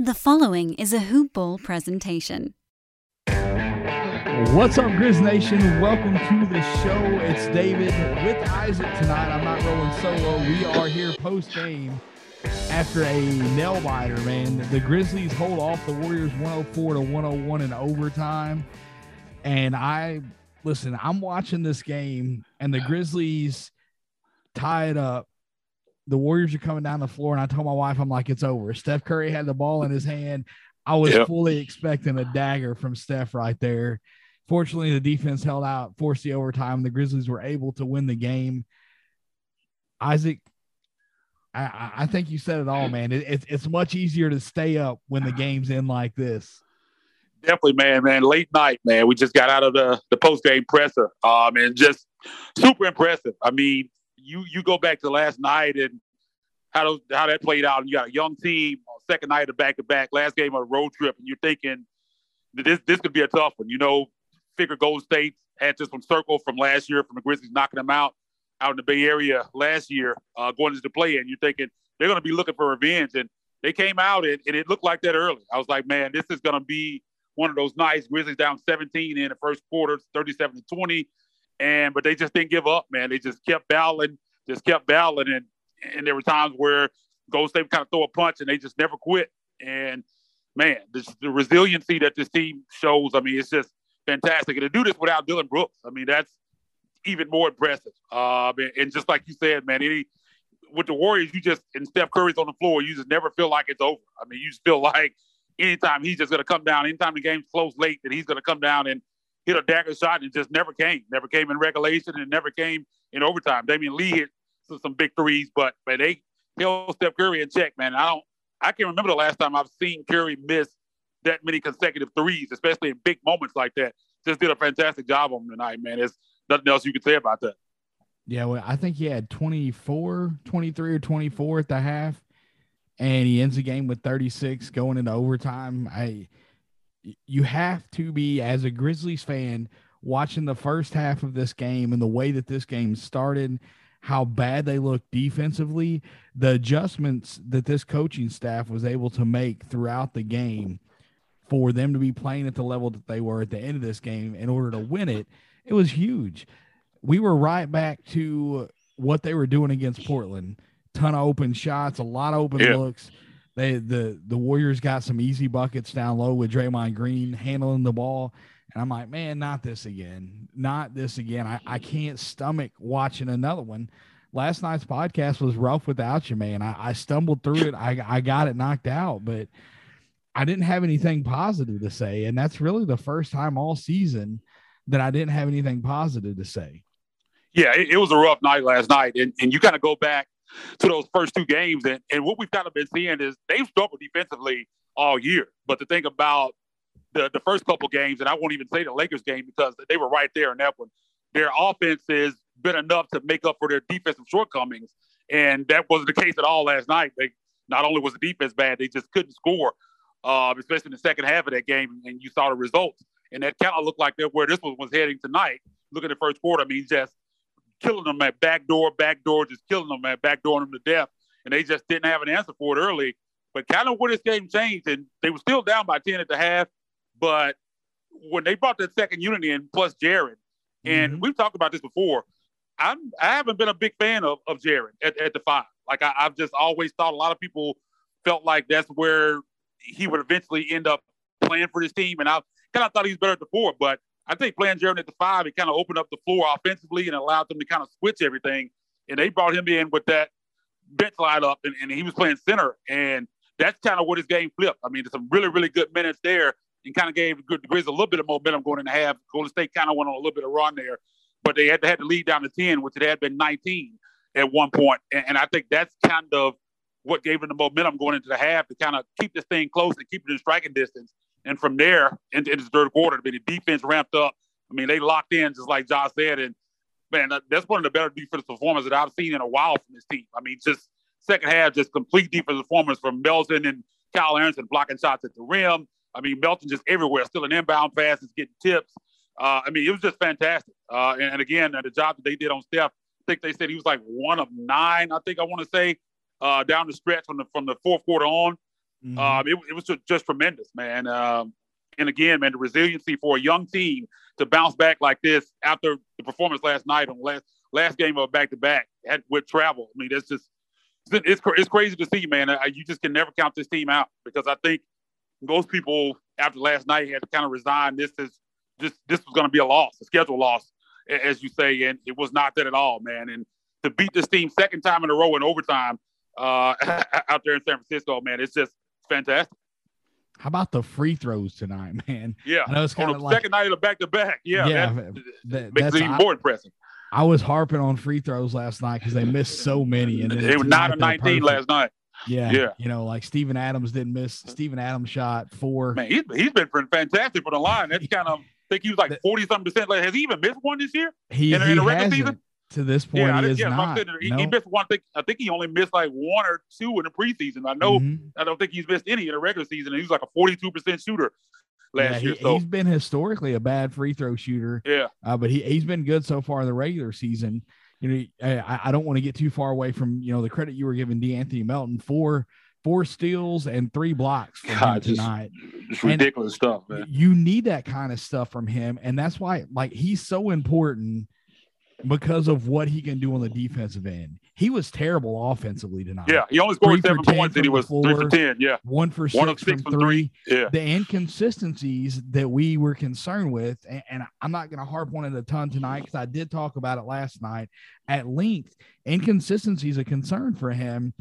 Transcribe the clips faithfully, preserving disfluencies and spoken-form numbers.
The following is a Hoopball presentation. What's up, Grizz Nation? Welcome to the show. It's David with Isaac tonight. I'm not rolling solo. We are here post-game after a nail-biter, man. The Grizzlies hold off the Warriors one oh four to one oh one in overtime. And I, listen, I'm watching this game, and the Grizzlies tie it up. The Warriors are coming down the floor, and I told my wife, I'm like, it's over. Steph Curry had the ball in his hand. I was yep. fully expecting a dagger from Steph right there. Fortunately, the defense held out, forced the overtime. The Grizzlies were able to win the game. Isaac, I, I think you said it all, man. It, it, it's much easier to stay up when the game's in like this. Definitely, man, man. Late night, man. We just got out of the, the post-game presser, um, and just super impressive. I mean, You you go back to last night and how those, how that played out. And you got a young team on second night of back-to-back, last game of a road trip, and you're thinking that this, this could be a tough one. You know, figure Golden State had this one circled from last year from the Grizzlies knocking them out out in the Bay Area last year uh, going into the play-in. You're thinking they're going to be looking for revenge. And they came out, and, and it looked like that early. I was like, man, this is going to be one of those nights. Grizzlies down seventeen in the first quarter, thirty-seven to twenty. And, but they just didn't give up, man. They just kept battling, just kept battling. And, and there were times where Golden State would kind of throw a punch and they just never quit. And man, this, the resiliency that this team shows, I mean, it's just fantastic. And to do this without Dillon Brooks, I mean, that's even more impressive. Uh, and, and just like you said, man, any, with the Warriors, you just, and Steph Curry's on the floor, you just never feel like it's over. I mean, you just feel like anytime he's just going to come down, anytime the game's close late, that he's going to come down and hit a dagger shot, and just never came. Never came in regulation and never came in overtime. Damian Lee hit some big threes, but, but they held Steph Curry in check, man. I don't I can't remember the last time I've seen Curry miss that many consecutive threes, especially in big moments like that. Just did a fantastic job on him tonight, man. There's nothing else you can say about that. Yeah, well, I think he had twenty-four, twenty-three or twenty-four at the half, and he ends the game with thirty-six going into overtime. I You have to be, as a Grizzlies fan, watching the first half of this game and the way that this game started, how bad they looked defensively, the adjustments that this coaching staff was able to make throughout the game for them to be playing at the level that they were at the end of this game in order to win it, it was huge. We were right back to what they were doing against Portland. Ton of open shots, a lot of open yeah. looks. They, the the Warriors got some easy buckets down low with Draymond Green handling the ball. And I'm like, man, not this again. Not this again. I, I can't stomach watching another one. Last night's podcast was rough without you, man. I, I stumbled through it. I, I got it knocked out, but I didn't have anything positive to say. And that's really the first time all season that I didn't have anything positive to say. Yeah, it, it was a rough night last night. And, and you kind of go back to those first two games, and, and what we've kind of been seeing is they've struggled defensively all year. But the thing about the, the first couple games, and I won't even say the Lakers game because they were right there in that one, their offense has been enough to make up for their defensive shortcomings, and that wasn't the case at all last night. They not only was the defense bad, they just couldn't score, uh, especially in the second half of that game, and you saw the results. And that kind of looked like that where this one was heading tonight. Look at the first quarter. I mean, just killing them at backdoor, backdoor, just killing them at backdooring them to death. And they just didn't have an answer for it early. But kind of where this game changed, and they were still down by ten at the half, but when they brought that second unit in, plus Jaren, and mm-hmm. we've talked about this before, I'm, I haven't been a big fan of, of Jaren at, at the five. Like, I, I've just always thought a lot of people felt like that's where he would eventually end up playing for this team. And I kind of thought he was better at the four, but I think playing Jaren at the five, it kind of opened up the floor offensively and allowed them to kind of switch everything. And they brought him in with that bench lineup, and, and he was playing center. And that's kind of where this game flipped. I mean, there's some really, really good minutes there, and kind of gave the Grizz a little bit of momentum going into half. Golden State kind of went on a little bit of run there, but they had to, had to lead down to ten, which it had been nineteen at one point. And, and I think that's kind of what gave them the momentum going into the half to kind of keep this thing close and keep it in striking distance. And from there, into, into the third quarter, the defense ramped up. I mean, they locked in, just like Josh said. And, man, that's one of the better defensive performances that I've seen in a while from this team. I mean, just second half, just complete defensive performance from Melton and Kyle Anderson blocking shots at the rim. I mean, Melton just everywhere, still an inbound pass, is getting tips. Uh, I mean, it was just fantastic. Uh, and, and, again, the job that they did on Steph, I think they said he was like one of nine, I think I want to say, uh, down the stretch from the, from the fourth quarter on. Mm-hmm. Um, it, it was just, just tremendous, man. Um, and again, man, the resiliency for a young team to bounce back like this after the performance last night on last last game of back-to-back at, with travel. I mean, that's just it's, it's it's crazy to see, man. I, you just can never count this team out, because I think most people after last night had to kind of resign. This is just this was going to be a loss, a schedule loss, as you say, and it was not that at all, man. And to beat this team second time in a row in overtime uh, out there in San Francisco, man, it's just fantastic. How about the free throws tonight, man? Yeah, I know it's kind on of the like, second night of the back-to-back. Yeah, yeah that, that, makes that's, it even I, more impressive. I was harping on free throws last night because they missed so many, and they were nine of nineteen last night. Yeah, yeah, you know, like Stephen Adams didn't miss. Stephen Adams shot four. Man, he's he's been fantastic for the line. That's kind of I think he was like forty something percent. Like, has he even missed one this year? He, in, he in the regular season? To this point, yeah, he is yeah, not. Saying, he, no. he missed one. I think, I think he only missed like one or two in the preseason. I know. Mm-hmm. I don't think he's missed any in the regular season. And he was like a forty-two percent shooter last yeah, he, year. So he's been historically a bad free throw shooter. Yeah, uh, but he he's been good so far in the regular season. You know, I, I don't want to get too far away from you know the credit you were giving D'Anthony Melton for. Four steals and three blocks from God, him tonight. It's ridiculous stuff, man. You need that kind of stuff from him, and that's why, like, he's so important because of what he can do on the defensive end. He was terrible offensively tonight. Yeah, he only scored seven points, and he was three for ten. Yeah, one for six, one of six from, from three. three. Yeah, the inconsistencies that we were concerned with, and, and I'm not going to harp on it a ton tonight because I did talk about it last night at length. Inconsistency is a concern for him.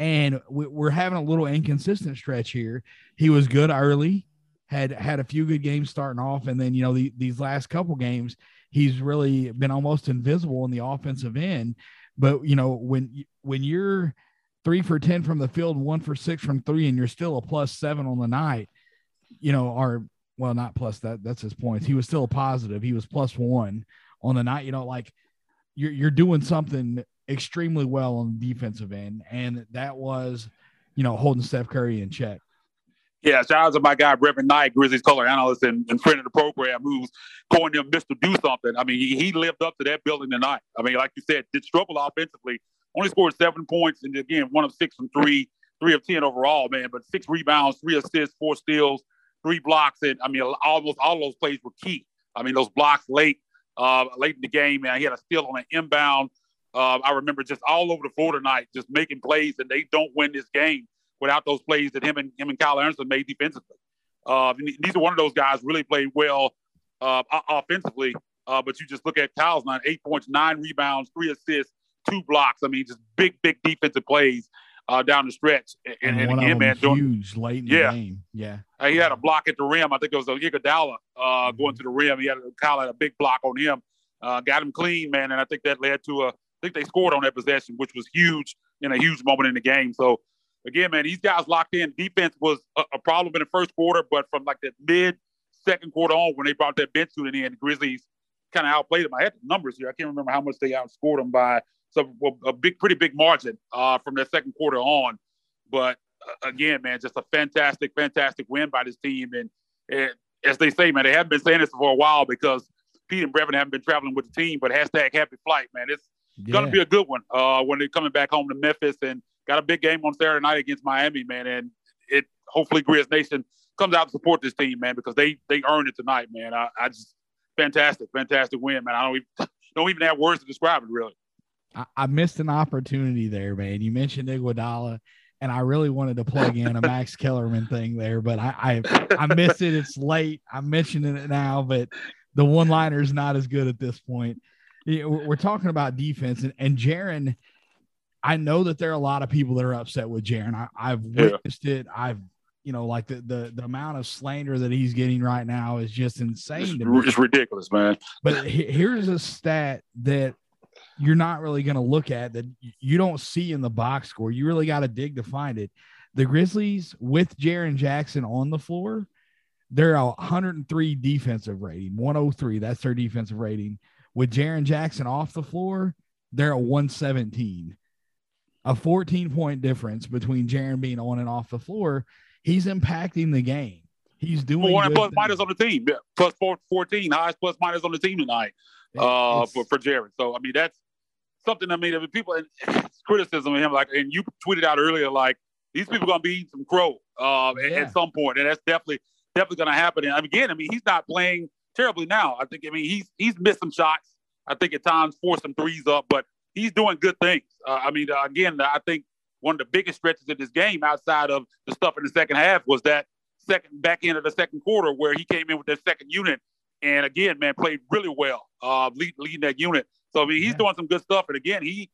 And we're having a little inconsistent stretch here. He was good early, had had a few good games starting off, and then, you know, the, these last couple games, he's really been almost invisible on the offensive end. But, you know, when when you're three for ten from the field, one for six from three, and you're still a plus seven on the night, you know, or, well, not plus, that that's his points. He was still a positive. He was plus one on the night. You know, like, you're you're doing something extremely well on the defensive end, and that was, you know, holding Steph Curry in check. Yeah, shout out to my guy, Reverend Knight, Grizzlies color analyst and, and friend of the program, who's calling him Mister Do Something. I mean, he, he lived up to that building tonight. I mean, like you said, did struggle offensively, only scored seven points, and again, one of six from three, three of ten overall, man, but six rebounds, three assists, four steals, three blocks, and I mean, almost all those plays were key. I mean, those blocks late, uh, late in the game, man, he had a steal on an inbound. Uh, I remember just all over the floor tonight, just making plays, and they don't win this game without those plays that him and him and Kyle Anderson made defensively. Uh, neither one of those guys really played well uh, offensively, uh, but you just look at Kyle's nine, eight points, nine rebounds, three assists, two blocks. I mean, just big, big defensive plays uh, down the stretch. And, and, and again, man, huge doing, late in yeah, the game. Yeah, he had a block at the rim. I think it was Iguodala uh, mm-hmm. going to the rim. He had Kyle had a big block on him, uh, got him clean, man, and I think that led to a. I think they scored on that possession, which was huge in a huge moment in the game. So, again, man, these guys locked in. Defense was a, a problem in the first quarter, but from like that mid-second quarter on, when they brought that bench unit in, the Grizzlies kind of outplayed them. I had the numbers here. I can't remember how much they outscored them by some, a big, pretty big margin uh, from that second quarter on. But, uh, again, man, just a fantastic, fantastic win by this team. And, and as they say, man, they haven't been saying this for a while because Pete and Brevin haven't been traveling with the team, but hashtag happy flight, man. It's Yeah. Going to be a good one uh, when they're coming back home to Memphis, and got a big game on Saturday night against Miami, man. And it hopefully Grizz Nation comes out to support this team, man, because they they earned it tonight, man. I, I just fantastic, fantastic win, man. I don't even, don't even have words to describe it, really. I, I missed an opportunity there, man. You mentioned Iguodala, and I really wanted to plug in a Max Kellerman thing there, but I, I I missed it. It's late. I'm mentioning it now, but the one-liner is not as good at this point. We're talking about defense, and, and Jaren, I know that there are a lot of people that are upset with Jaren. I, I've witnessed yeah. it. I've, you know, like the, the the amount of slander that he's getting right now is just insane. It's, to me. It's ridiculous, man. But he, here's a stat that you're not really going to look at, that you don't see in the box score. You really got to dig to find it. The Grizzlies, with Jaren Jackson on the floor, they're a one oh three defensive rating, one oh three. That's their defensive rating. With Jaren Jackson off the floor, they're at one seventeen, a fourteen-point difference between Jaren being on and off the floor. He's impacting the game. He's doing well, plus minus on the team, yeah. plus fourteen, highest plus minus on the team tonight uh, for, for Jaren. So, I mean, that's something, I mean, if people – criticism of him, like, and you tweeted out earlier, like, these people are going to be eating some crow uh, yeah. at some point, and that's definitely definitely going to happen. And again, I mean, he's not playing terribly now. I think, I mean, he's he's missed some shots. I think at times forced some threes up, but he's doing good things. Uh, I mean, uh, again, I think one of the biggest stretches of this game outside of the stuff in the second half was that second back end of the second quarter where he came in with that second unit. And again, man, played really well, uh, lead, leading that unit. So, I mean, he's yeah. doing some good stuff. And again, he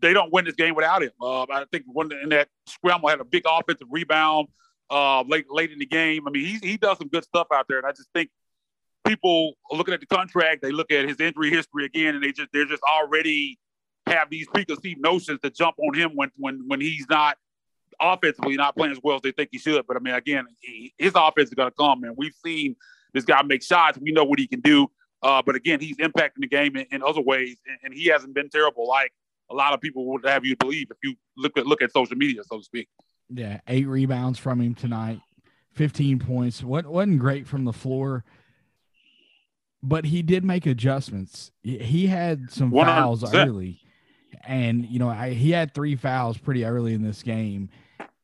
they don't win this game without him. Uh, I think one in that scramble had a big offensive rebound uh, late late in the game. I mean, he he does some good stuff out there. And I just think people are looking at the contract, they look at his injury history again, and they just they're just already have these preconceived notions to jump on him when when when he's not offensively not playing as well as they think he should. But I mean, again, he, his offense is going to come, and we've seen this guy make shots. We know what he can do. Uh, but again, he's impacting the game in, in other ways, and, and he hasn't been terrible like a lot of people would have you believe if you look at look at social media, so to speak. Yeah, eight rebounds from him tonight, fifteen points. What wasn't great from the floor, but he did make adjustments. He had some one hundred percent fouls early, and you know I, he had three fouls pretty early in this game,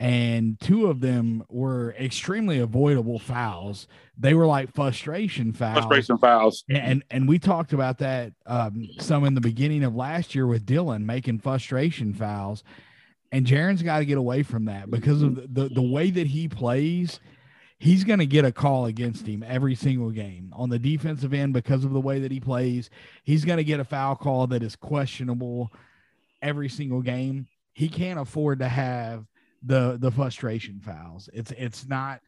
and two of them were extremely avoidable fouls. They were like frustration fouls. Frustration fouls. And and we talked about that um, some in the beginning of last year with Dillon making frustration fouls. And Jaren's got to get away from that because of the, the, the way that he plays. He's going to get a call against him every single game on the defensive end because of the way that he plays. He's going to get a foul call that is questionable every single game. He can't afford to have the the frustration fouls. It's it's not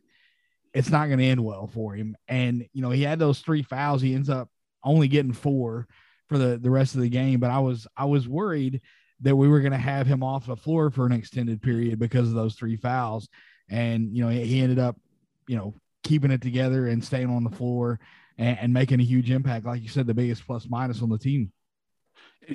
it's not going to end well for him. And you know, he had those three fouls. He ends up only getting four for the, the rest of the game. But I was I was worried that we were going to have him off the floor for an extended period because of those three fouls. And you know, he ended up you know keeping it together and staying on the floor and, and making a huge impact. Like you said, the biggest plus minus on the team.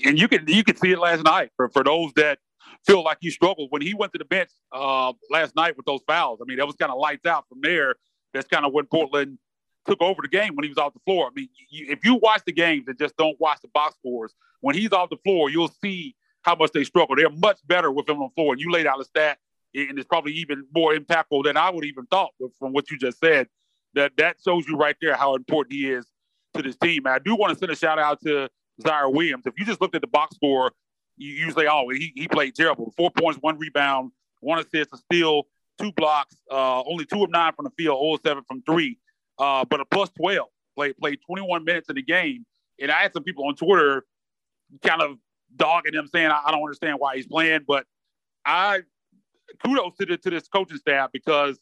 And you could you could see it last night for for those that feel like he struggled when he went to the bench uh, last night with those fouls. I mean, that was kind of lights out from there. That's kind of when Portland took over the game when he was off the floor. I mean, you, if you watch the games and just don't watch the box scores, when he's off the floor, you'll see how much they struggle. They're much better with him on the floor. And you laid out a stat, and it's probably even more impactful than I would even thought from what you just said. That that shows you right there how important he is to this team. And I do want to send a shout out to Ziaire Williams. If you just looked at the box score, you usually, oh, he, he played terrible. Four points, one rebound, one assist, a steal, two blocks, uh, only two of nine from the field, oh for seven from three, uh, but a plus twelve. Played, played twenty-one minutes in the game. And I had some people on Twitter kind of dogging him, saying, I, I don't understand why he's playing. But I kudos to, the, to this coaching staff because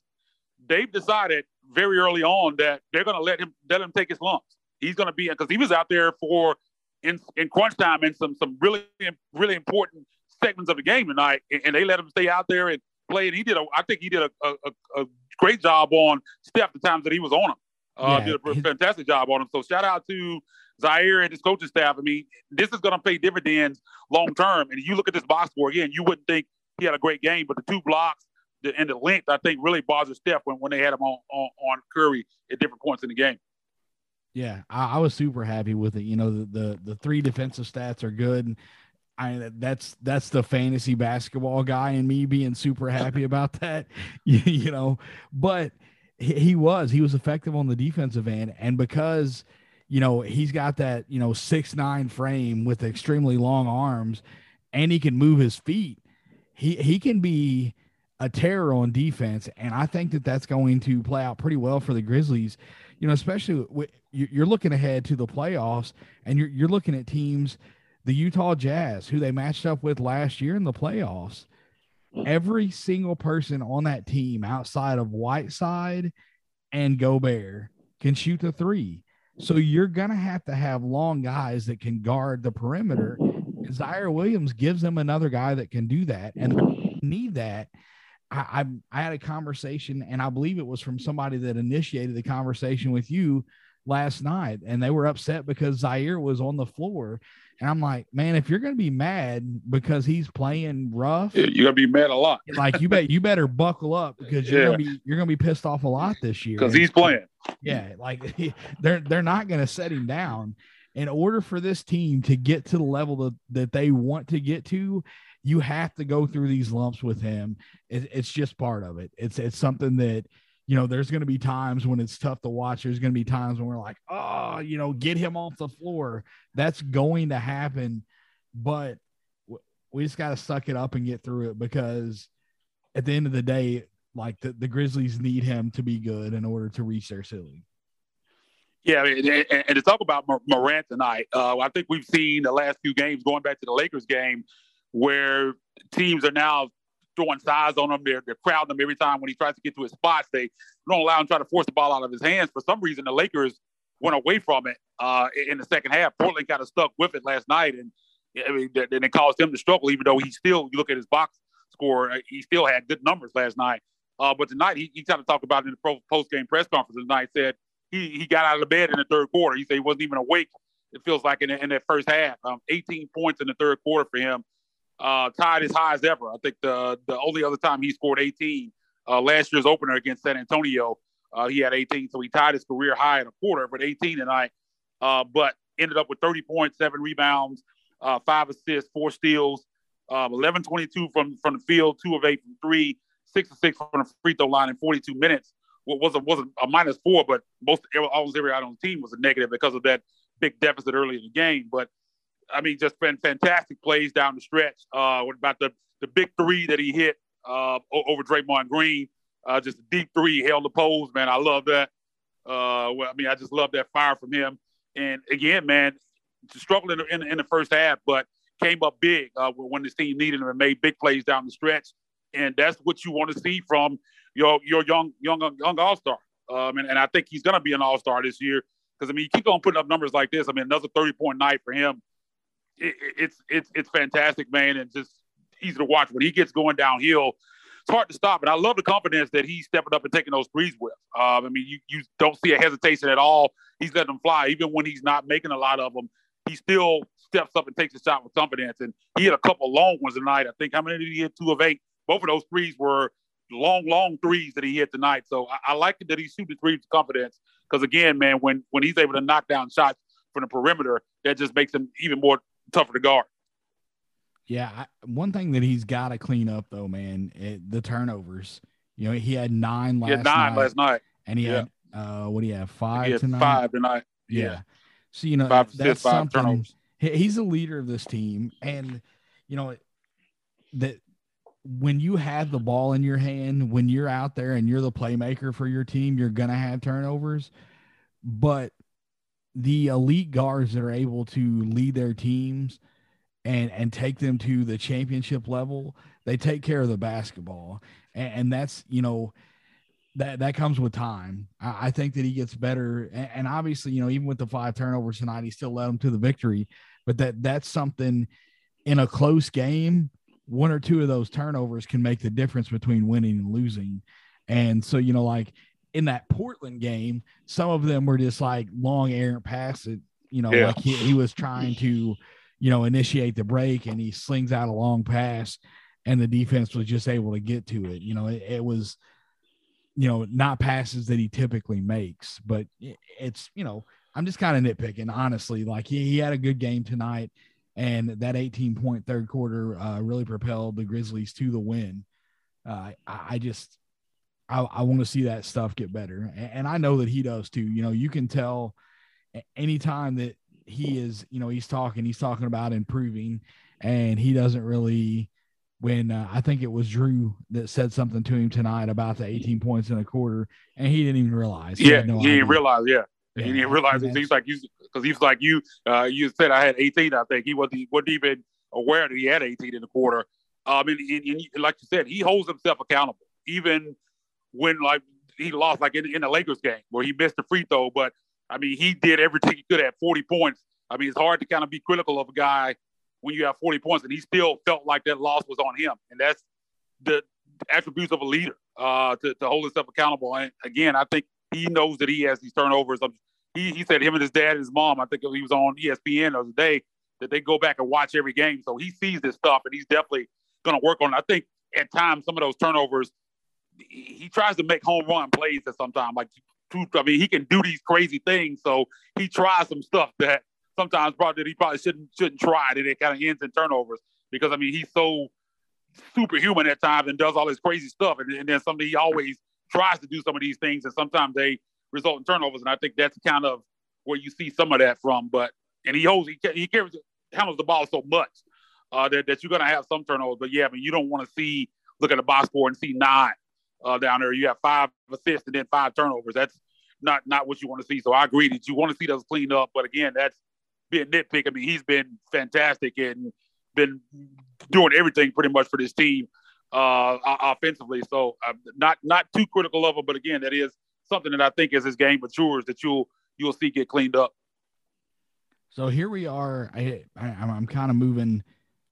they've decided very early on that they're going to let him let him take his lumps. He's going to be – because he was out there for – In, in crunch time and some some really really important segments of the game tonight, and, and they let him stay out there and play. And he did a, I think he did a, a, a great job on Steph the times that he was on him. Uh, yeah. Did a fantastic job on him. So shout out to Ziaire and his coaching staff. I mean, this is going to pay dividends long term. And you look at this box score again, you wouldn't think he had a great game, but the two blocks the, and the length, I think, really bothered Steph when, when they had him on, on on Curry at different points in the game. Yeah, I, I was super happy with it. You know, the, the, the three defensive stats are good. And I that's that's the fantasy basketball guy and me being super happy about that, you, you know. But he, he was. He was effective on the defensive end. And because, you know, he's got that, you know, six nine frame with extremely long arms and he can move his feet, he, he can be – a terror on defense, and I think that that's going to play out pretty well for the Grizzlies. You know, especially with, you're looking ahead to the playoffs, and you're you're looking at teams, the Utah Jazz, who they matched up with last year in the playoffs. Every single person on that team outside of Whiteside and Gobert can shoot the three. So you're gonna have to have long guys that can guard the perimeter. And Ziaire Williams gives them another guy that can do that, and they need that. I, I had a conversation, and I believe it was from somebody that initiated the conversation with you last night, and they were upset because Ziaire was on the floor. And I'm like, man, if you're going to be mad because he's playing rough, you're going to be mad a lot. Like you bet, you better buckle up because you're yeah. going to be, you're going to be pissed off a lot this year because he's playing. Yeah. Like they're, they're not going to set him down. In order for this team to get to the level that, that they want to get to, you have to go through these lumps with him. It, it's just part of it. It's, it's something that, you know, there's going to be times when it's tough to watch. There's going to be times when we're like, oh, you know, get him off the floor. That's going to happen, but we just got to suck it up and get through it, because at the end of the day, like the, the Grizzlies need him to be good in order to reach their ceiling. Yeah, and, and to talk about Morant tonight, uh, I think we've seen the last few games, going back to the Lakers game, where teams are now throwing size on him. They're, they're crowding him every time when he tries to get to his spots. They don't allow him to try to force the ball out of his hands. For some reason, the Lakers went away from it uh, in the second half. Portland kind of stuck with it last night, and I mean, then it caused him to struggle, even though he still, you look at his box score, he still had good numbers last night. Uh, but tonight, he, he kind of talked about it in the post-game press conference tonight, said he, he got out of the bed in the third quarter. He said he wasn't even awake, it feels like, in, in that first half. Um, eighteen points in the third quarter for him, uh, tied as high as ever. I think the, the only other time he scored eighteen, uh, last year's opener against San Antonio, uh, he had eighteen. So he tied his career high in a quarter, but eighteen tonight. Uh, but ended up with thirty points, seven rebounds, Uh, five assists, four steals, um, eleven twenty-two from, from the field, two of eight from three, six of six from the free throw line in forty-two minutes. What was a, was a, a minus four, but most almost every out on the team was a negative because of that big deficit early in the game. But I mean, just been fantastic plays down the stretch. Uh, what about the the big three that he hit uh, over Draymond Green? Uh, just a deep three, held the post, man. I love that. Uh, well, I mean, I just love that fire from him. And again, man, struggled in, in, in the first half, but came up big uh, when this team needed him and made big plays down the stretch. And that's what you want to see from your your young young young all-star. Um, and, and I think he's going to be an all-star this year, because I mean, you keep on putting up numbers like this. I mean, another thirty-point night for him. It, it's it's it's fantastic, man, and just easy to watch when he gets going downhill. It's hard to stop. And I love the confidence that he's stepping up and taking those threes with. Um, I mean, you you don't see a hesitation at all. He's letting them fly, even when he's not making a lot of them. He still steps up and takes a shot with confidence. And he had a couple long ones tonight. I think how many did he hit? Two of eight. Both of those threes were long, long threes that he hit tonight. So I, I like it that he's shooting threes with confidence. Because again, man, when, when he's able to knock down shots from the perimeter, that just makes him even more tougher to guard. Yeah. I, one thing that he's got to clean up though, man, it, the turnovers. You know, he had nine last night. He had nine night, last night. And he yeah. had, uh, what do you have? Five he had tonight? Five tonight. Yeah. yeah. So, you know, five, that's six, something. Turnovers. He's the leader of this team. And, you know, that when you have the ball in your hand, when you're out there and you're the playmaker for your team, you're going to have turnovers. But the elite guards that are able to lead their teams and, and take them to the championship level, they take care of the basketball. And, and that's, you know, That that comes with time. I, I think that he gets better. And, and obviously, you know, even with the five turnovers tonight, he still led them to the victory. But that that's something in a close game, one or two of those turnovers can make the difference between winning and losing. And so, you know, like in that Portland game, some of them were just like long errant passes, you know, yeah. like he, he was trying to, you know, initiate the break and he slings out a long pass and the defense was just able to get to it. You know, it, it was – you know, not passes that he typically makes, but it's, you know, I'm just kind of nitpicking, honestly. Like he, he had a good game tonight, and that eighteen point third quarter uh, really propelled the Grizzlies to the win. Uh, I, I just, I, I want to see that stuff get better. And, and I know that he does too. You know, you can tell anytime that he is, you know, he's talking, he's talking about improving, and he doesn't really, when uh, I think it was Drew that said something to him tonight about the eighteen points in a quarter, and he didn't even realize. He yeah, no he didn't realize, yeah. yeah. He didn't realize. He was like, you, because he was like, you uh, you said I had eighteen, I think. He wasn't, wasn't even aware that he had eighteen in a quarter. I um, mean, and, and, and like you said, he holds himself accountable, even when, like, he lost, like, in, in the Lakers game where he missed the free throw. But, I mean, he did everything he could at forty points. I mean, it's hard to kind of be critical of a guy when you have forty points, and he still felt like that loss was on him. And that's the attributes of a leader, uh, to, to hold himself accountable. And again, I think he knows that he has these turnovers. He, he said him and his dad and his mom, I think he was on E S P N the other day, that they go back and watch every game. So he sees this stuff, and he's definitely going to work on it. I think at times some of those turnovers, he tries to make home run plays at some time. Like, I mean, he can do these crazy things. So he tries some stuff that, sometimes probably he probably shouldn't shouldn't try, that it kind of ends in turnovers. because, I mean, he's so superhuman at times and does all this crazy stuff. And, and then somebody, he always tries to do some of these things, and sometimes they result in turnovers. And I think that's kind of where you see some of that from. But and he holds, he, he carries, handles the ball so much uh, that, that you're going to have some turnovers. But, yeah, I mean, you don't want to see, look at the box score and see nine uh, down there. You have five assists and then five turnovers. That's not not what you want to see. So I agree that you want to see those cleaned up. But, again, that's being nitpick. I mean, he's been fantastic and been doing everything pretty much for this team uh, offensively. So I'm not not too critical of him. But, again, that is something that I think as his game matures that you'll you'll see get cleaned up. So here we are. I, I, I'm kind of moving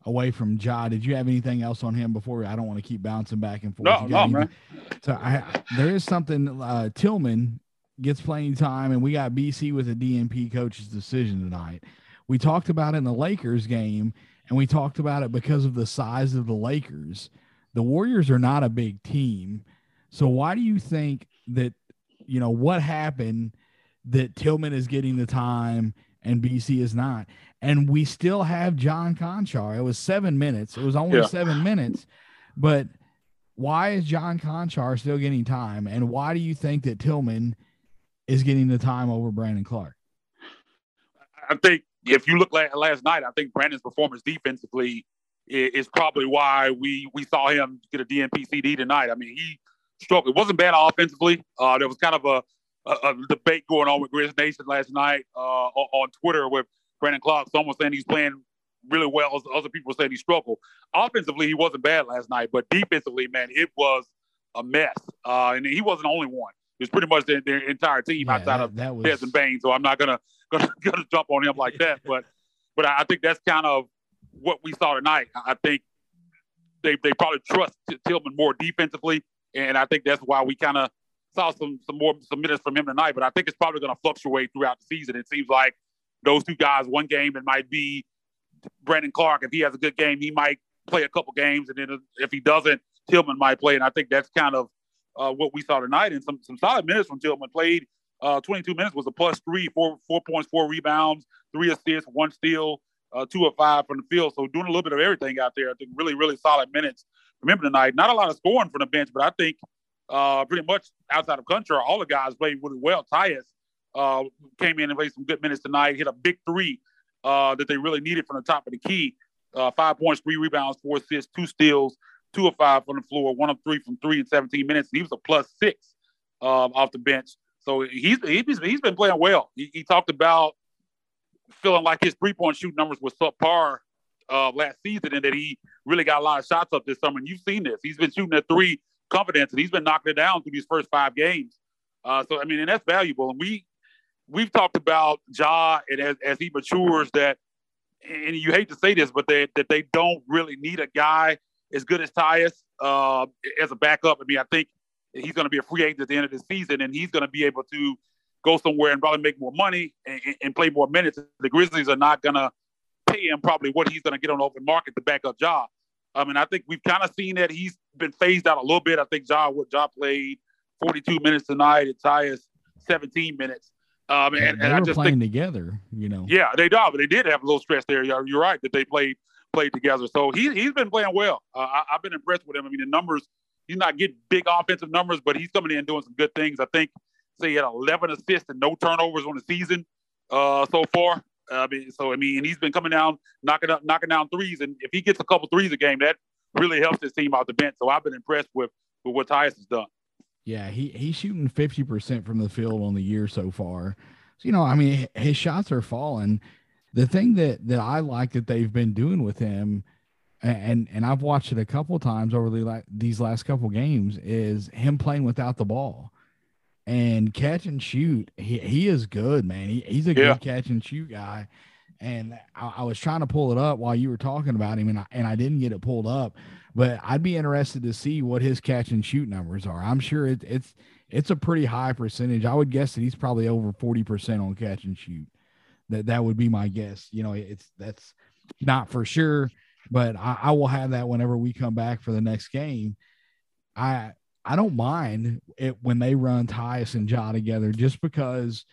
away from Ja. Did you have anything else on him before? I don't want to keep bouncing back and forth. No, you got no, anything? Man. So I, there is something. Uh, Tillman gets playing time, and we got B C with a D N P coach's decision tonight. We talked about it in the Lakers game, and we talked about it because of the size of the Lakers. The Warriors are not a big team. So why do you think that, you know, what happened that Tillman is getting the time and B C is not? And we still have John Conchar. It was seven minutes. It was only yeah. seven minutes. But why is John Conchar still getting time? And why do you think that Tillman is getting the time over Brandon Clark? I think if you look at last night, I think Brandon's performance defensively is probably why we, we saw him get a D N P C D tonight. I mean, he struggled. It wasn't bad offensively. Uh, there was kind of a A, a debate going on with Grizz Nation last night uh, on Twitter with Brandon Clark. Someone saying he's playing really well. Other people saying he struggled. Offensively, he wasn't bad last night, but defensively, man, it was a mess. Uh, and he wasn't the only one. It was pretty much their, their entire team yeah, outside that, of that was... Des and Bain. So I'm not gonna gonna, gonna jump on him like that. But but I think that's kind of what we saw tonight. I think they they probably trust Tillman more defensively, and I think that's why we kind of saw some some more some minutes from him tonight, but I think it's probably going to fluctuate throughout the season. It seems like those two guys, one game it might be Brandon Clark. If he has a good game, he might play a couple games, and then if he doesn't, Tillman might play. And I think that's kind of uh, what we saw tonight. And some some solid minutes from Tillman. Played uh, twenty-two minutes, was a plus three, four four points, four rebounds, three assists, one steal, uh, two of five from the field. So doing a little bit of everything out there. I think really really solid minutes from him tonight. Not a lot of scoring from the bench, but I think. Uh, pretty much outside of Conchar, all the guys played really well. Tyus uh, came in and played some good minutes tonight, hit a big three uh, that they really needed from the top of the key. Uh, five points, three rebounds, four assists, two steals, two of five from the floor, one of three from three in seventeen minutes. And he was a plus six um, off the bench. So he's, he's, he's been playing well. He, he talked about feeling like his three-point shoot numbers were subpar uh, last season and that he really got a lot of shots up this summer. And you've seen this. He's been shooting at three confidence, and he's been knocking it down through these first five games. Uh, so, I mean, and that's valuable. And we, we've talked about Ja, and as, as he matures that, and you hate to say this, but they, that they don't really need a guy as good as Tyus uh, as a backup. I mean, I think he's going to be a free agent at the end of the season, and he's going to be able to go somewhere and probably make more money and, and play more minutes. The Grizzlies are not going to pay him probably what he's going to get on the open market to back up Ja. I mean, I think we've kind of seen that he's been phased out a little bit. I think Ja, Ja played forty-two minutes tonight, and Tyus seventeen minutes. Um, and, and, they and were I just playing think, together, you know. Yeah, they did. But they did have a little stress there. You're right that they played played together. So he he's been playing well. Uh, I, I've been impressed with him. I mean, the numbers. He's not getting big offensive numbers, but he's coming in and doing some good things. I think say he had eleven assists and no turnovers on the season uh, so far. I mean, so I mean, and he's been coming down, knocking up, knocking down threes, and if he gets a couple threes a game, that really helps his team out the bench. So I've been impressed with, with what Tyus has done. Yeah, he he's shooting fifty percent from the field on the year so far. So you know, I mean, his shots are falling. The thing that that I like that they've been doing with him, and and I've watched it a couple times over the la- these last couple games, is him playing without the ball. And catch and shoot, he, he is good, man. He, he's a yeah. good catch and shoot guy. And I, I was trying to pull it up while you were talking about him, and I, and I didn't get it pulled up. But I'd be interested to see what his catch and shoot numbers are. I'm sure it, it's it's a pretty high percentage. I would guess that he's probably over forty percent on catch and shoot. That that would be my guess. You know, it's that's not for sure, but I, I will have that whenever we come back for the next game. I – I don't mind it when they run Tyus and Ja together, just because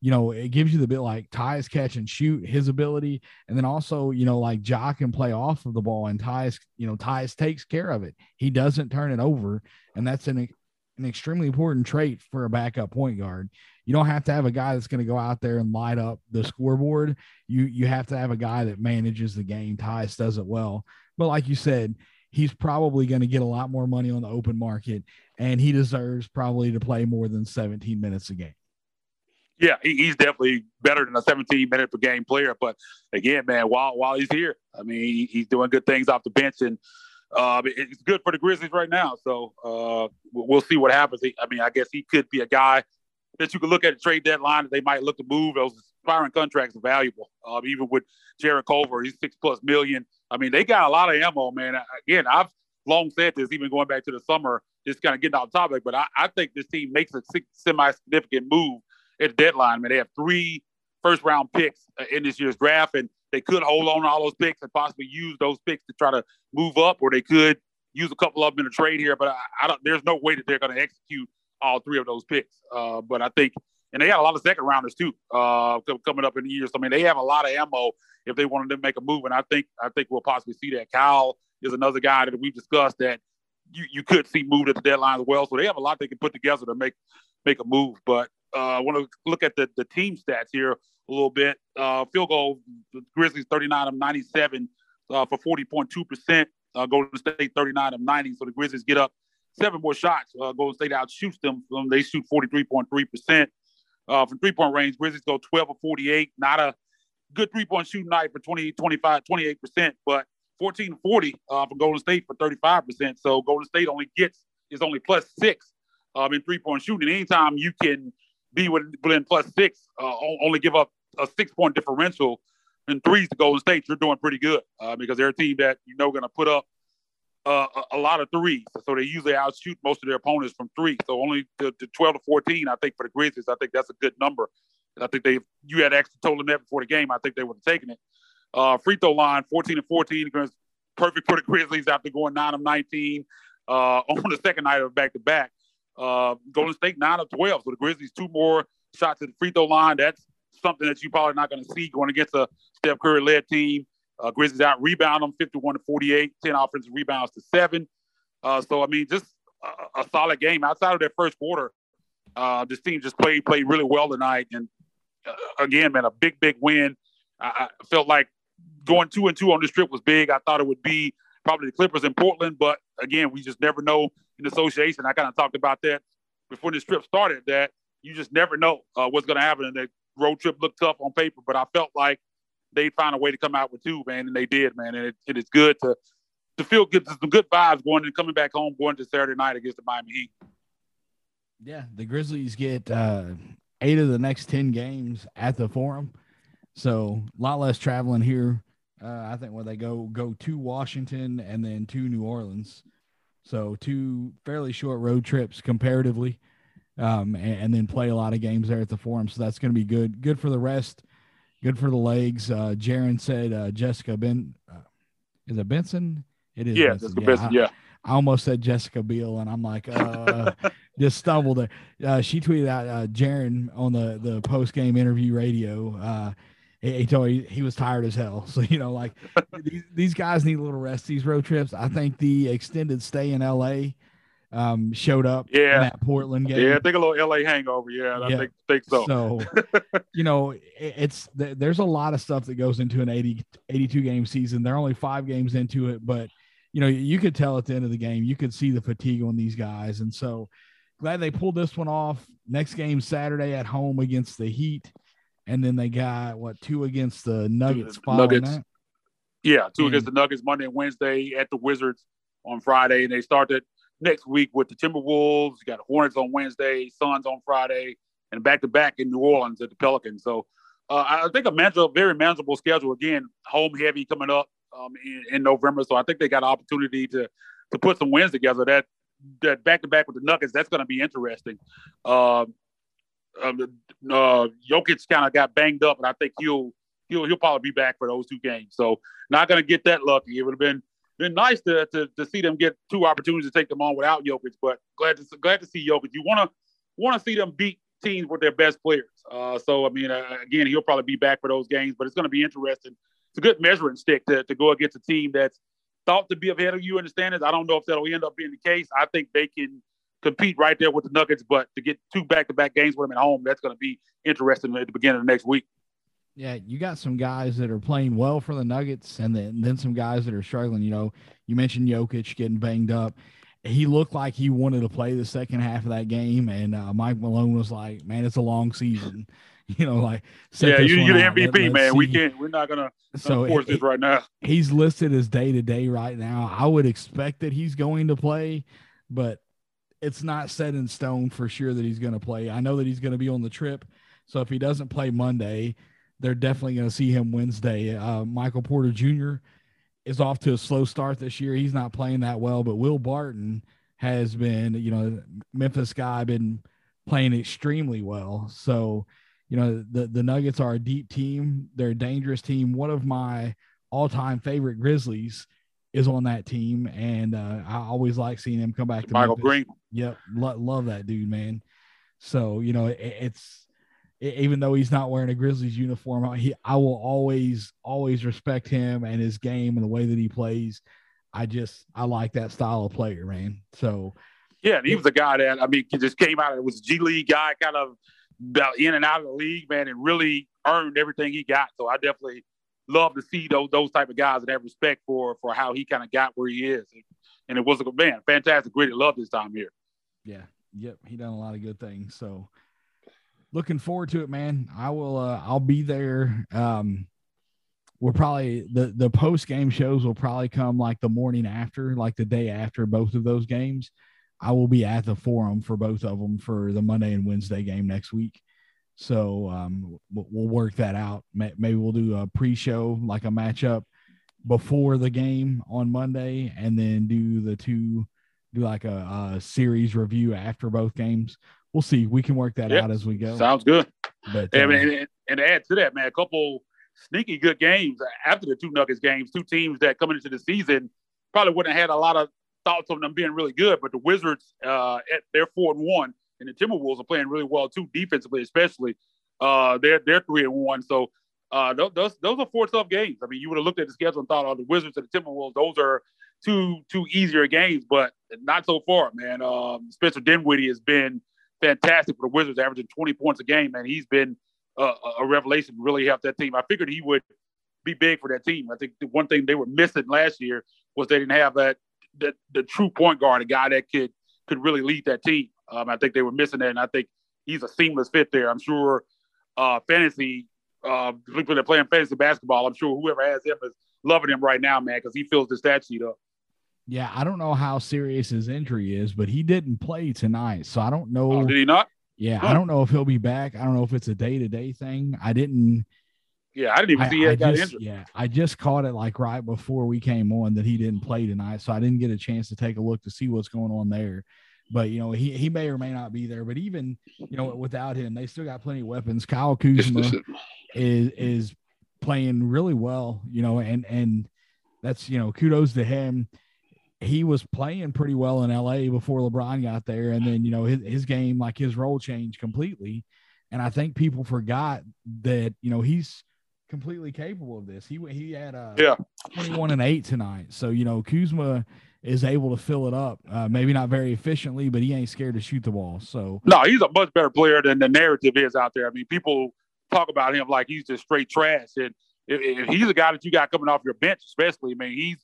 you know, it gives you the bit like Tyus catch and shoot, his ability. And then also, you know, like Ja can play off of the ball and Tyus, you know, Tyus takes care of it. He doesn't turn it over. And that's an, an extremely important trait for a backup point guard. You don't have to have a guy that's going to go out there and light up the scoreboard. You, you have to have a guy that manages the game. Tyus does it well. But like you said, he's probably going to get a lot more money on the open market, and he deserves probably to play more than seventeen minutes a game. Yeah, he's definitely better than a seventeen-minute per game player. But again, man, while while he's here, I mean, he's doing good things off the bench, and uh, it's good for the Grizzlies right now. So uh, we'll see what happens. I mean, I guess he could be a guy that you could look at the trade deadline that they might look to move. Those expiring contracts are valuable. Uh, even with Jared Culver, he's six-plus million. I mean, they got a lot of ammo, man. Again, I've long said this, even going back to the summer, just kind of getting off topic, but I, I think this team makes a semi-significant move at the deadline. I mean, they have three first-round picks in this year's draft, and they could hold on to all those picks and possibly use those picks to try to move up, or they could use a couple of them in a trade here. But I, I don't, there's no way that they're going to execute all three of those picks. Uh, but I think – and they got a lot of second-rounders, too, uh, coming up in the year. So, I mean, they have a lot of ammo if they wanted to make a move, and I think I think we'll possibly see that. Kyle is another guy that we've discussed that you, you could see moved at the deadline as well. So they have a lot they can put together to make make a move. But uh, I want to look at the, the team stats here a little bit. Uh, field goal, the Grizzlies thirty-nine of ninety-seven uh, for forty point two percent. Uh, Golden State thirty-nine of ninety. So the Grizzlies get up seven more shots. Uh, Golden State outshoots them. Um, they shoot forty-three point three percent. Uh, from three-point range, Grizzlies go twelve of forty-eight. Not a good three-point shooting night for twenty, twenty-five, twenty-eight percent, but fourteen forty uh, from Golden State for thirty-five percent. So Golden State only gets is only plus six um, in three-point shooting. Anytime you can be within plus six, uh, only give up a six-point differential in threes to Golden State, you're doing pretty good uh, because they're a team that you know going to put up uh, a, a lot of threes. So they usually outshoot most of their opponents from three. So only the twelve to fourteen, I think, for the Grizzlies, I think that's a good number. I think they, you had actually told them that before the game. I think they would have taken it. Uh, free throw line, fourteen and fourteen. Perfect for the Grizzlies after going nine of nineteen uh, on the second night of back-to-back. Uh, Golden State nine of twelve. So the Grizzlies, two more shots at the free throw line. That's something that you're probably not going to see going against a Steph Curry-led team. Uh, Grizzlies out-rebound them, fifty-one to forty-eight, ten offensive rebounds to seven. Uh, so, I mean, just a, a solid game. Outside of their first quarter, uh, this team just played played really well tonight, and Uh, again, man, a big, big win. I, I felt like going two and two on this trip was big. I thought it would be probably the Clippers in Portland, but again, we just never know in association. I kind of talked about that before this trip started, that you just never know uh, what's going to happen. And the road trip looked tough on paper, but I felt like they'd find a way to come out with two, man, and they did, man. And it, it is good to to feel good, some good vibes going and coming back home, going to Saturday night against the Miami Heat. Yeah, the Grizzlies get uh... – eight of the next ten games at the Forum. So a lot less traveling here. Uh, I think where they go, go to Washington and then to New Orleans. So two fairly short road trips comparatively, um, and, and then play a lot of games there at the Forum. So that's going to be good. Good for the rest. Good for the legs. Uh, Jaren said, uh, Jessica Ben, uh, is it Benson? It is. Yeah. Benson. Jessica yeah. Benson, yeah. I, I almost said Jessica Biel, and I'm like, uh, just stumbled there. Uh, she tweeted out uh, Jaren on the, the post-game interview radio. Uh, he, he told me he was tired as hell. So, you know, like these, these guys need a little rest, these road trips. I think the extended stay in L A um, showed up yeah. in that Portland game. Yeah, I think a little L A hangover. Yeah, I yeah. think, think so. So, you know, it, it's th- there's a lot of stuff that goes into an eighty, eighty-two-game season. They're only five games into it, but – you know, you could tell at the end of the game, you could see the fatigue on these guys. And so glad they pulled this one off. Next game Saturday at home against the Heat. And then they got, what, two against the Nuggets? Nuggets. That? Yeah, two and, against the Nuggets Monday and Wednesday, at the Wizards on Friday. And they started next week with the Timberwolves. You got Hornets on Wednesday, Suns on Friday, and back-to-back in New Orleans at the Pelicans. So uh, I think a manageable, very manageable schedule. Again, home heavy coming up. Um, in, in November, so I think they got an opportunity to to put some wins together. That that back to back with the Nuggets, that's going to be interesting. Uh, uh, uh, Jokic kind of got banged up, and I think he'll he'll he'll probably be back for those two games. So not going to get that lucky. It would have been been nice to, to to see them get two opportunities to take them on without Jokic, but glad to glad to see Jokic. You want to want to see them beat teams with their best players. Uh, so, I mean, uh, again, he'll probably be back for those games, but it's going to be interesting. It's a good measuring stick to, to go against a team that's thought to be ahead of you in the standings. I don't know if that'll end up being the case. I think they can compete right there with the Nuggets, but to get two back-to-back games with them at home, that's going to be interesting at the beginning of the next week. Yeah, you got some guys that are playing well for the Nuggets and then, then some guys that are struggling. You know, you mentioned Jokic getting banged up. He looked like he wanted to play the second half of that game, and uh, Mike Malone was like, man, it's a long season. You know, like – Yeah, you, you're the M V P, Let, man. See. We can't – we're not going to so force it, this right now. He's listed as day-to-day right now. I would expect that he's going to play, but it's not set in stone for sure that he's going to play. I know that he's going to be on the trip, so if he doesn't play Monday – they're definitely going to see him Wednesday. Uh, Michael Porter Junior is off to a slow start this year. He's not playing that well, but Will Barton has been, you know, Memphis guy, been playing extremely well. So, you know, the, the Nuggets are a deep team. They're a dangerous team. One of my all-time favorite Grizzlies is on that team, and uh, I always like seeing him come back to Michael Memphis. Green. Yep, lo- love that dude, man. So, you know, it, it's – even though he's not wearing a Grizzlies uniform, he, I will always, always respect him and his game and the way that he plays. I just, I like that style of player, man. So, yeah, he was a guy that, I mean, he just came out. It was a G League guy, kind of in and out of the league, man, and really earned everything he got. So I definitely love to see those those type of guys and have respect for for how he kind of got where he is. And it was a good man, fantastic, great. Loved his time here. Yeah, yep, he done a lot of good things. So. Looking forward to it, man. I will, uh, I'll be there. Um, we'll probably, the, the post game shows will probably come like the morning after, like the day after both of those games. I will be at the forum for both of them for the Monday and Wednesday game next week. So, um, we'll, we'll work that out. Maybe we'll do a pre-show, like a matchup before the game on Monday, and then do the two, do like a, a series review after both games. We'll see. We can work that yeah. out as we go. Sounds good. But, um, and, and, and to add to that, man, a couple sneaky good games after the two Nuggets games, two teams that coming into the season probably wouldn't have had a lot of thoughts on them being really good, but the Wizards, uh, at, they're four and one, and the Timberwolves are playing really well, too, defensively especially. Uh, they're they're three and one. So uh, those those are four tough games. I mean, you would have looked at the schedule and thought, oh, the Wizards and the Timberwolves, those are two, two easier games, but not so far, man. Um, Spencer Dinwiddie has been fantastic for the Wizards, averaging twenty points a game, man. He's been uh, a revelation, really helped that team. I figured he would be big for that team. I think the one thing they were missing last year was they didn't have that the, the true point guard, a guy that could could really lead that team. Um, I think they were missing that, and I think he's a seamless fit there. I'm sure uh, fantasy, uh, people that are playing fantasy basketball, I'm sure whoever has him is loving him right now, man, because he fills the stat sheet up. Yeah, I don't know how serious his injury is, but he didn't play tonight, so I don't know. Oh, did he not? Yeah, no. I don't know if he'll be back. I don't know if it's a day-to-day thing. I didn't. Yeah, I didn't even I, see he got injured. Yeah, I just caught it like right before we came on that he didn't play tonight, so I didn't get a chance to take a look to see what's going on there. But, you know, he, he may or may not be there. But even, you know, without him, they still got plenty of weapons. Kyle Kuzma is is playing really well, you know, and and that's, you know, kudos to him. He was playing pretty well in L A before LeBron got there. And then, you know, his, his game, like his role changed completely. And I think people forgot that, you know, he's completely capable of this. He, he had a yeah. twenty-one and eight tonight. So, you know, Kuzma is able to fill it up. Uh, maybe not very efficiently, but he ain't scared to shoot the ball. So no, he's a much better player than the narrative is out there. I mean, people talk about him like he's just straight trash. And if, if he's a guy that you got coming off your bench, especially, I mean, he's,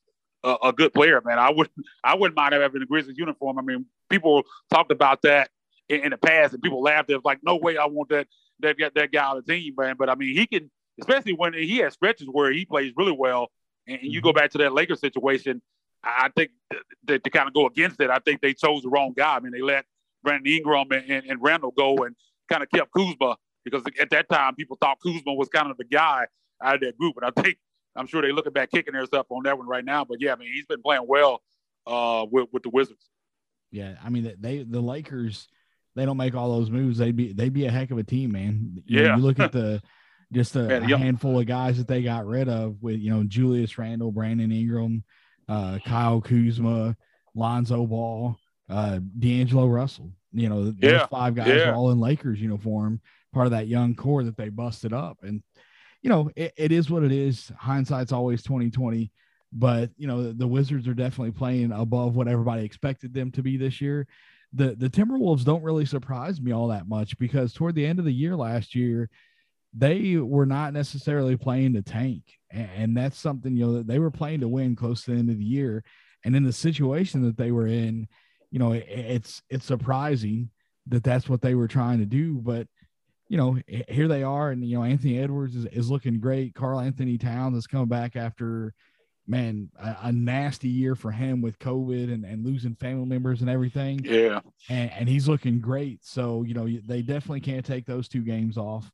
A, a good player, man. I wouldn't, I wouldn't mind having a Grizzlies uniform. I mean, people talked about that in, in the past, and people laughed. It was like, no way, I want that that that guy on the team, man. But I mean, he can, especially when he has stretches where he plays really well. And, and you go back to that Lakers situation. I think th- th- to kind of go against it, I think they chose the wrong guy. I mean, they let Brandon Ingram and, and, and Randall go, and kind of kept Kuzma, because at that time people thought Kuzma was kind of the guy out of that group. And I think, I'm sure they're looking back, kicking their stuff on that one right now. But, yeah, I mean, he's been playing well uh, with, with the Wizards. Yeah, I mean, they the Lakers, they don't make all those moves. They'd be they'd be a heck of a team, man. You yeah. Know, you look at the just a, man, a handful of guys that they got rid of with, you know, Julius Randle, Brandon Ingram, uh, Kyle Kuzma, Lonzo Ball, uh, D'Angelo Russell. you know, those yeah. five guys yeah. were all in Lakers uniform, part of that young core that they busted up. And, you know, it, it is what it is. Hindsight's always twenty twenty, but you know, the, the Wizards are definitely playing above what everybody expected them to be this year. The, the Timberwolves don't really surprise me all that much, because toward the end of the year last year, they were not necessarily playing to tank. And, and that's something, you know, that they were playing to win close to the end of the year. And in the situation that they were in, you know, it, it's, it's surprising that that's what they were trying to do, but you know, here they are. And, you know, Anthony Edwards is, is looking great. Carl Anthony Towns has come back after, man, a, a nasty year for him with COVID and, and losing family members and everything. Yeah. And, and he's looking great. So, you know, they definitely can't take those two games off.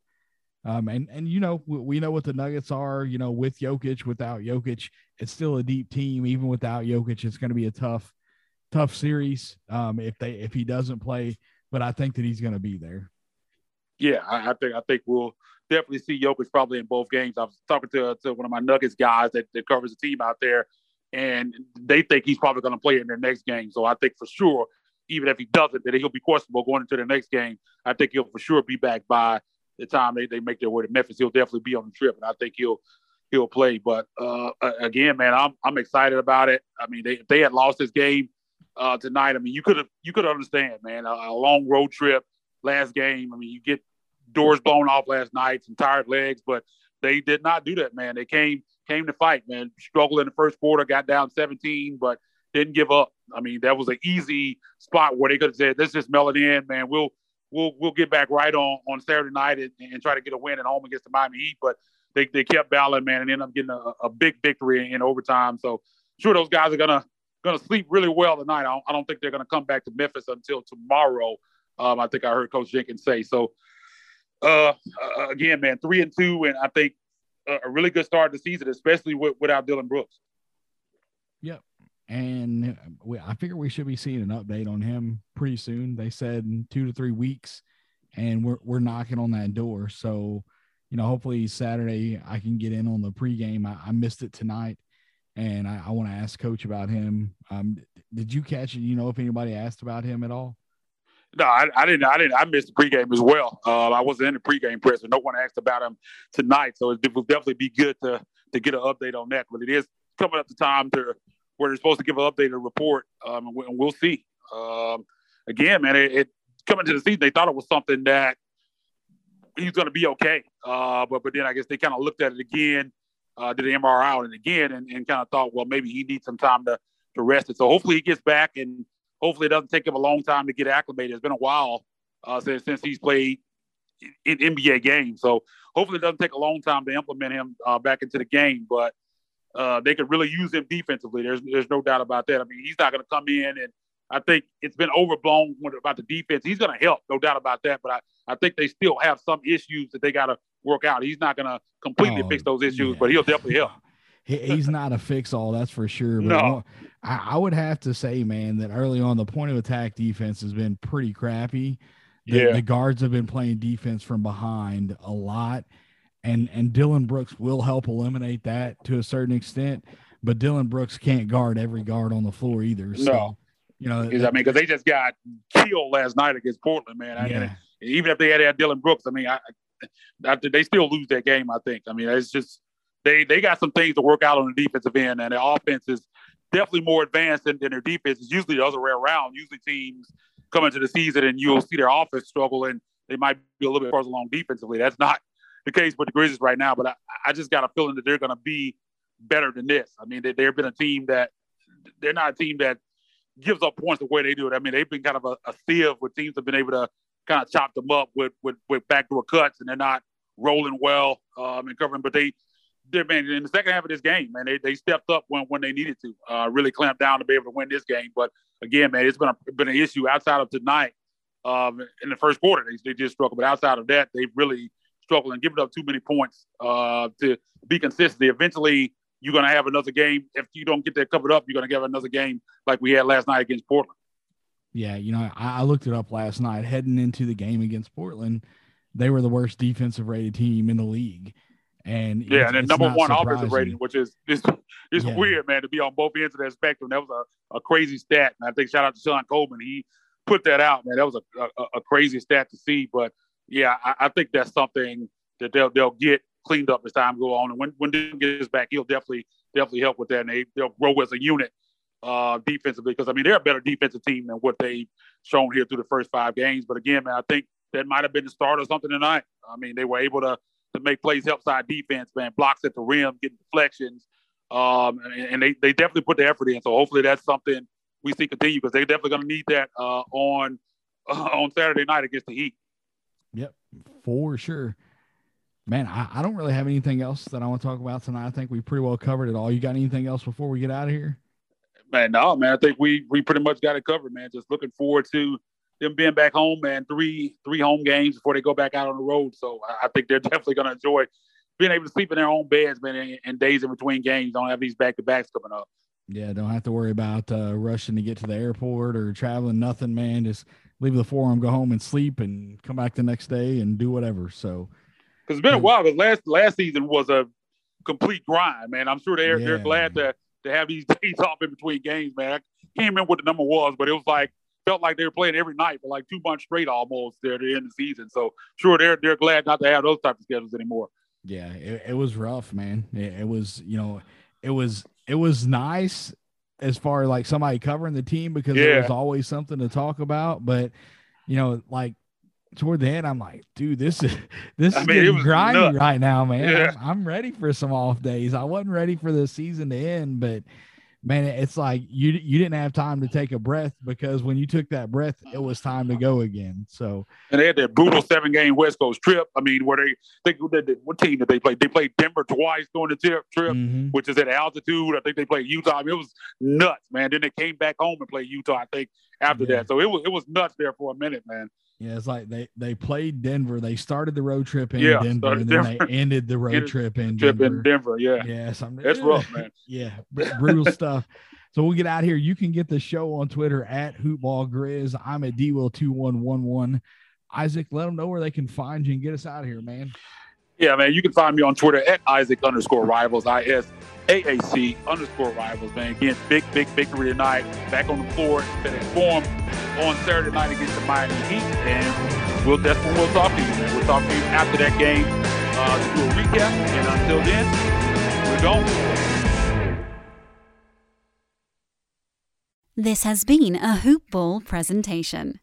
Um, and, and, you know, we, we know what the Nuggets are, you know, with Jokic, without Jokic, it's still a deep team. Even without Jokic, it's going to be a tough, tough series. Um, if they, if he doesn't play, but I think that he's going to be there. Yeah. I, I think, I think we'll definitely see Jokic probably in both games. I was talking to, to one of my Nuggets guys that, that covers the team out there, and they think he's probably going to play in their next game. So I think for sure, even if he doesn't, that he'll be questionable going into the next game. I think he'll for sure be back by the time they, they make their way to Memphis. He'll definitely be on the trip, and I think he'll he'll play. But uh, again, man, I'm I'm excited about it. I mean, they, if they had lost this game uh, tonight, I mean, you could have you could understand, man, a, a long road trip, last game. I mean, you get doors blown off last night, some tired legs, but they did not do that, man. They came came to fight, man. Struggled in the first quarter, got down seventeen, but didn't give up. I mean, that was an easy spot where they could have said, "Let's just melt it in, man. We'll." We'll we'll get back right on, on Saturday night and, and try to get a win at home against the Miami Heat," but they, they kept battling, man, and ended up getting a, a big victory in, in overtime. So, sure, those guys are gonna gonna sleep really well tonight. I don't, I don't think they're gonna come back to Memphis until tomorrow. Um, I think I heard Coach Jenkins say so. Uh, uh, again, man, three and two, and I think a, a really good start to the season, especially with, without Dillon Brooks. Yep. And we, I figure we should be seeing an update on him pretty soon. They said in two to three weeks, and we're we're knocking on that door. So, you know, hopefully Saturday I can get in on the pregame. I, I missed it tonight, and I, I want to ask Coach about him. Um, did you catch it? You know, if anybody asked about him at all? No, I, I didn't. I didn't. I missed the pregame as well. Uh, I wasn't in the pregame press, so no one asked about him tonight. So it would definitely be good to to get an update on that. But it is coming up to time to. where they're supposed to give an updated report, um, and we'll see. Um, again, man, it, it coming to the season, they thought it was something that he's going to be okay. Uh, but but then I guess they kind of looked at it again, uh, did an M R I on it again, and, and kind of thought, well, maybe he needs some time to, to rest it. So hopefully he gets back, and hopefully it doesn't take him a long time to get acclimated. It's been a while uh, since, since he's played in, in N B A games. So hopefully it doesn't take a long time to implement him uh, back into the game. But Uh, they could really use him defensively. There's there's no doubt about that. I mean, he's not going to come in, and I think it's been overblown about the defense. He's going to help, no doubt about that, but I, I think they still have some issues that they got to work out. He's not going to completely oh, fix those issues, yeah. but he'll definitely help. he, he's not a fix-all, that's for sure. But no. I, I would have to say, man, that early on the point of attack defense has been pretty crappy. The, yeah. the guards have been playing defense from behind a lot. And and Dillon Brooks will help eliminate that to a certain extent, but Dillon Brooks can't guard every guard on the floor either. So, no. you know, that, I mean, because they just got killed last night against Portland, man. I yeah. mean, even if they had, had Dillon Brooks, I mean, I, I, they still lose that game, I think. I mean, it's just they, they got some things to work out on the defensive end, and their offense is definitely more advanced than, than their defense. It's usually the other way around. Usually teams come into the season and you'll see their offense struggle, and they might be a little bit further along defensively. That's not the case with the Grizzlies right now, but I, I just got a feeling that they're going to be better than this. I mean, they, they've been a team that – they're not a team that gives up points the way they do it. I mean, they've been kind of a, a sieve where teams have been able to kind of chop them up with, with, with backdoor cuts, and they're not rolling well um, and covering. But they – they're man, in the second half of this game, man, they, they stepped up when, when they needed to, uh, really clamped down to be able to win this game. But, again, man, it's been, a, been an issue outside of tonight. Um, in the first quarter, they, they just struggled. But outside of that, they've really – struggling, giving up too many points uh, to be consistent. Eventually, you're going to have another game. If you don't get that covered up, you're going to get another game like we had last night against Portland. Yeah, you know, I, I looked it up last night. Heading into the game against Portland, they were the worst defensive rated team in the league. And yeah, and then number one surprising. offensive rating, which is it's, it's yeah. weird, man, to be on both ends of that spectrum. That was a, a crazy stat. And I think shout out to Sean Coleman. He put that out, man. That was a, a, a crazy stat to see. But, yeah, I, I think that's something that they'll they'll get cleaned up as time goes on. And when, when Dillon gets back, he'll definitely definitely help with that. And they, they'll grow as a unit uh, defensively because, I mean, they're a better defensive team than what they've shown here through the first five games. But, again, man, I think that might have been the start or something tonight. I mean, they were able to, to make plays help side defense, man, blocks at the rim, getting deflections. Um, and and they, they definitely put the effort in. So hopefully that's something we see continue because they're definitely going to need that uh, on uh, on Saturday night against the Heat. Yep, for sure. Man, I, I don't really have anything else that I want to talk about tonight. I think we pretty well covered it all. You got anything else before we get out of here? Man, no, man. I think we we pretty much got it covered, man. Just looking forward to them being back home, man. Three three home games before they go back out on the road. So I think they're definitely going to enjoy being able to sleep in their own beds, man, and, and days in between games. Don't have these back-to-backs coming up. Yeah, don't have to worry about uh, rushing to get to the airport or traveling, nothing, man. Just leave the forum, go home and sleep and come back the next day and do whatever. So, because it's been a while, because last, last season was a complete grind, man. I'm sure they're, yeah, they're glad to, to have these days off in between games, man. I can't remember what the number was, but it was like, felt like they were playing every night for like two months straight almost there at the end of the season. So, sure, they're, they're glad not to have those type of schedules anymore. Yeah, it, it was rough, man. It, it was, you know, it was it was nice as far as like somebody covering the team because yeah. there was always something to talk about. But you know, like toward the end, I'm like, dude, this is this I is mean, getting grimy nuts right now, man. Yeah. I'm, I'm ready for some off days. I wasn't ready for the season to end, but man, it's like you you didn't have time to take a breath because when you took that breath, it was time to go again. So and they had that brutal seven game West Coast trip. I mean, where they think what team did they play? They played Denver twice during the trip, mm-hmm. which is at altitude. I think they played Utah. I mean, it was nuts, man. Then they came back home and played Utah, I think, after yeah. that. So it was it was nuts there for a minute, man. Yeah, it's like they, they played Denver. They started the road trip in yeah, Denver, and then Denver. they ended the road ended trip in trip Denver. in Denver, yeah. Yeah, so that's rough, man. Yeah, brutal stuff. So we'll get out here. You can get the show on Twitter at HoopBallGrizz. I'm at D Will two one one one. Isaac, let them know where they can find you and get us out of here, man. Yeah, man, you can find me on Twitter at Isaac underscore Rivals, I S A A C underscore Rivals, man. Again, big, big victory tonight. Back on the floor at FedEx Forum on Saturday night against the Miami Heat. And we'll, that's when we'll talk to you, man. We'll talk to you after that game uh, to do a recap. And until then, we're going. This has been a Hoop Ball presentation.